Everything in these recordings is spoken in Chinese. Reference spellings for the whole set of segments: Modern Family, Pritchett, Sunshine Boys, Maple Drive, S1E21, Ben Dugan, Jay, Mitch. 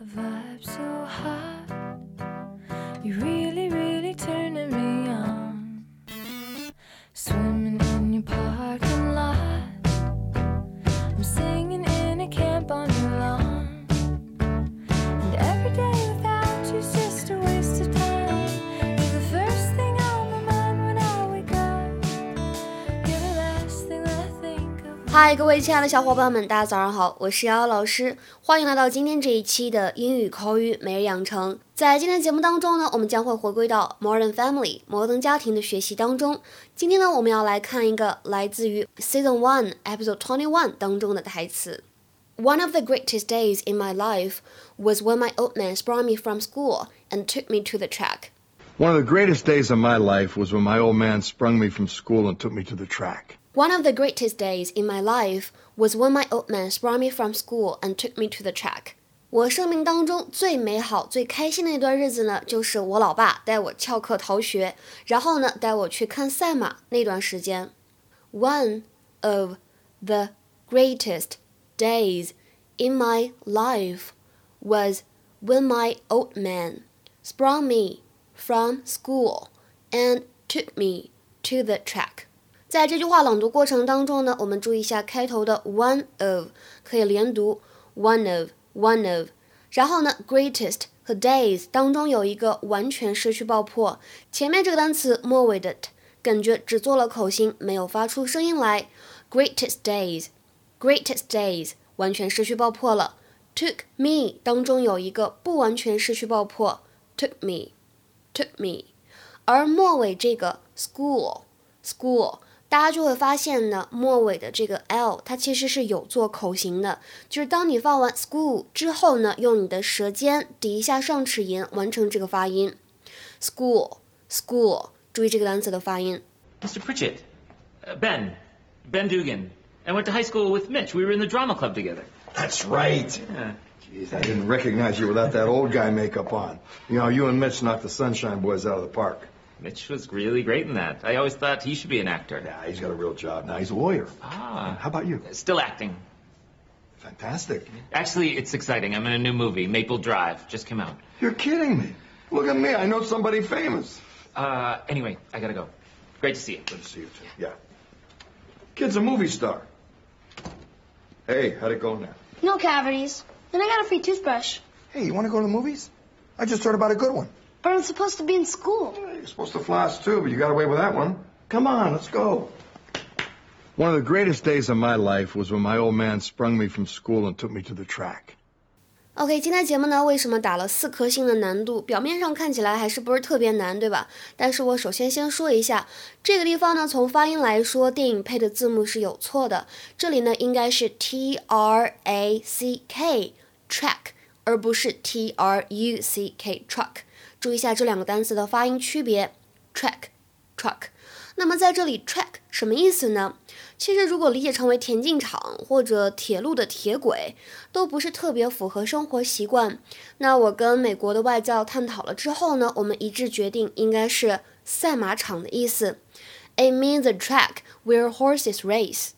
a vibe so hot, you really, really turning me on. Swimming in your parking lot, I'm singing in a camp on your lawn. And every day without you's just a waste of time. You're the first thing on my mind when I wake up. You're the last thing that I think of. 嗨，各位亲爱的小伙伴们，大家早上好，我是瑶瑶老师。欢迎来到今天这一期的英语口语每日养成。在今天节目当中呢，我们将会回归到 Modern Family 摩登家庭的学习当中。今天呢，我们要来看一个来自于 Season 1 Episode 21当中的台词。 One of the greatest days in my life was when my old man sprung me from school and took me to the track. One of the greatest days in my life was when my old man sprung me from school and took me to the track.One of the greatest days in my life was when my old man sprung me from school and took me to the track. 我生命当中最美好、最开心的一段日子呢，就是我老爸带我翘课逃学，然后呢，带我去看赛马那段时间。One of the greatest days in my life was when my old man sprung me from school and took me to the track.在这句话朗读过程当中呢，我们注意一下开头的 one of 可以连读 one of， 然后呢 greatest 和 days 当中有一个完全失去爆破，前面这个单词末尾的 t 感觉只做了口型，没有发出声音来。 greatest days 完全失去爆破了。 took me 当中有一个不完全失去爆破 took me， 而末尾这个 school大家就会发现呢，末尾的这个 L 它其实是有做口型的，就是当你发完 school 之后呢，用你的舌尖抵一下上齿龈完成这个发音。 school 注意这个单词的发音。 Mr. Pritchett, Ben Dugan, I went to high school with Mitch. We were in the drama club together. That's right. Yeah. Jeez, I didn't recognize you without that old guy makeup on. You know, you and Mitch knocked the Sunshine Boys out of the park.Mitch was really great in that. I always thought he should be an actor. Yeah, he's got a real job now. He's a lawyer. Ah. How about you? Still acting. Fantastic. Actually, it's exciting. I'm in a new movie, Maple Drive. Just came out. You're kidding me. Look at me. I know somebody famous. Anyway, I gotta go. Great to see you. Good to see you, too. Yeah. Kid's a movie star. Hey, how'd it go now? No cavities. And I got a free toothbrush. Hey, you want to go to the movies? I just heard about a good one.But I'm supposed to be in school. Yeah, you're supposed to floss too, but you got away with that one. Come on, let's go. One of the greatest days of my life was when my old man sprung me from school and took me to the track. OK, 今天节目呢，为什么打了4颗星的难度？表面上看起来还是不是特别难，对吧？但是我首先说一下，这个地方呢，从发音来说，电影配的字幕是有错的。这里呢，应该是 T-R-A-C-K track， 而不是 T-R-U-C-K truck。注意一下这两个单词的发音区别 track。 那么在这里 track 什么意思呢？其实如果理解成为田径场或者铁路的铁轨，都不是特别符合生活习惯。那我跟美国的外教探讨了之后呢，我们一致决定应该是赛马场的意思。 It means a track where horses race。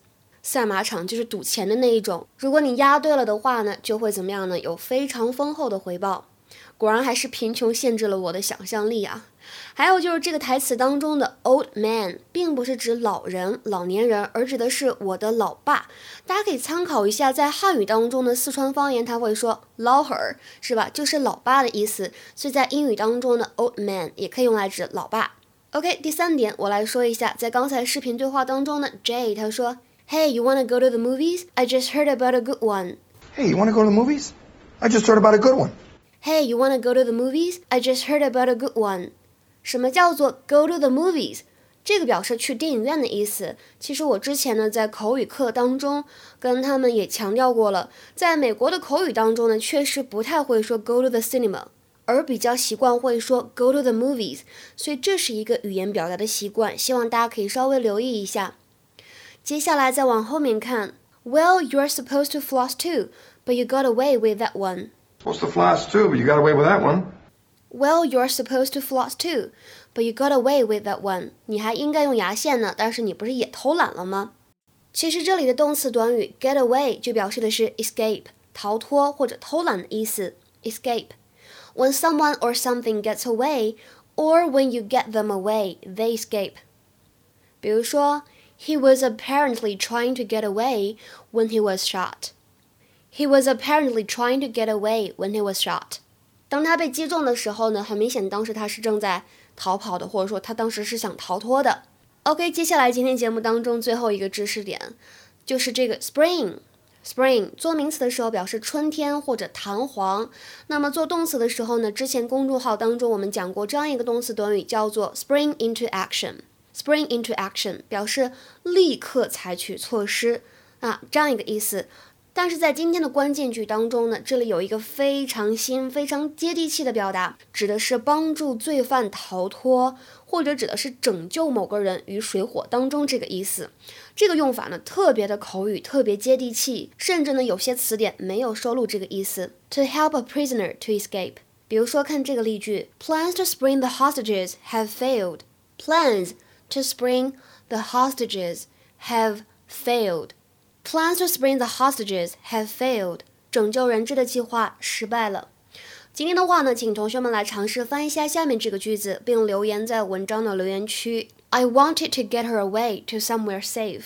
赛马场就是赌钱的那一种，如果你押对了的话呢，就会怎么样呢？有非常丰厚的回报。果然还是贫穷限制了我的想象力啊。还有就是这个台词当中的 old man 并不是指老人、老年人，而指的是我的老爸。大家可以参考一下，在汉语当中的四川方言，他会说老儿，是吧？就是老爸的意思。所以在英语当中的 old man 也可以用来指老爸。OK， 第3点，我来说一下，在刚才视频对话当中呢 ，Jay 他说 ，Hey, you wanna go to the movies? I just heard about a good one. Hey, you wanna go to the movies? I just heard about a good one.Hey, you wanna go to the movies? I just heard about a good one. 什么叫做 go to the movies? 这个表示去电影院的意思。其实我之前呢，在口语课当中跟他们也强调过了，在美国的口语当中呢，确实不太会说 go to the cinema， 而比较习惯会说 go to the movies， 所以这是一个语言表达的习惯，希望大家可以稍微留意一下。接下来再往后面看 Well, you're supposed to floss too, but you got away with that one.Supposed to floss too, but you got away with that one. Well, you're supposed to floss too, but you got away with that one. 你还应该用牙线呢，但是你不是也偷懒了吗？其实这里的动词短语 get away 就表示的是 escape， 逃脱或者偷懒的意思。escape. When someone or something gets away, or when you get them away, they escape. 比如说 He was apparently trying to get away when he was shot. He was apparently trying to get away when he was shot. 当他被击中的时候呢，很明显当时他是正在逃跑的，或者说他当时是想逃脱的。OK， 接下来今天节目当中最后一个知识点就是这个 spring。Spring 做名词的时候表示春天或者弹簧，那么做动词的时候呢，之前公众号当中我们讲过这样一个动词短语叫做 spring into action。Spring into action 表示立刻采取措施啊，这样一个意思。但是在今天的关键句当中呢，这里有一个非常新、非常接地气的表达，指的是帮助罪犯逃脱，或者指的是拯救某个人于水火当中这个意思。这个用法呢，特别的口语，特别接地气，甚至呢，有些词典没有收录这个意思。To help a prisoner to escape， 比如说看这个例句 ：Plans to spring the hostages have failed. Plans to spring the hostages have failed. Plans to spring the hostages have failed. 拯救人质的计划失败了。今天的话呢，请同学们来尝试翻译一下下面这个句子，并留言在文章的留言区。I wanted to get her away to somewhere safe.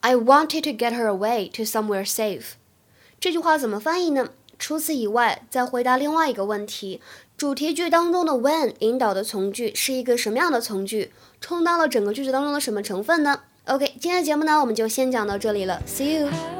I wanted to get her away to somewhere safe. 这句话怎么翻译呢？除此以外，再回答另外一个问题：主题句当中的 when 引导的从句是一个什么样的从句？充当了整个句子当中的什么成分呢？OK， 今天的节目呢，我们就先讲到这里了。See you。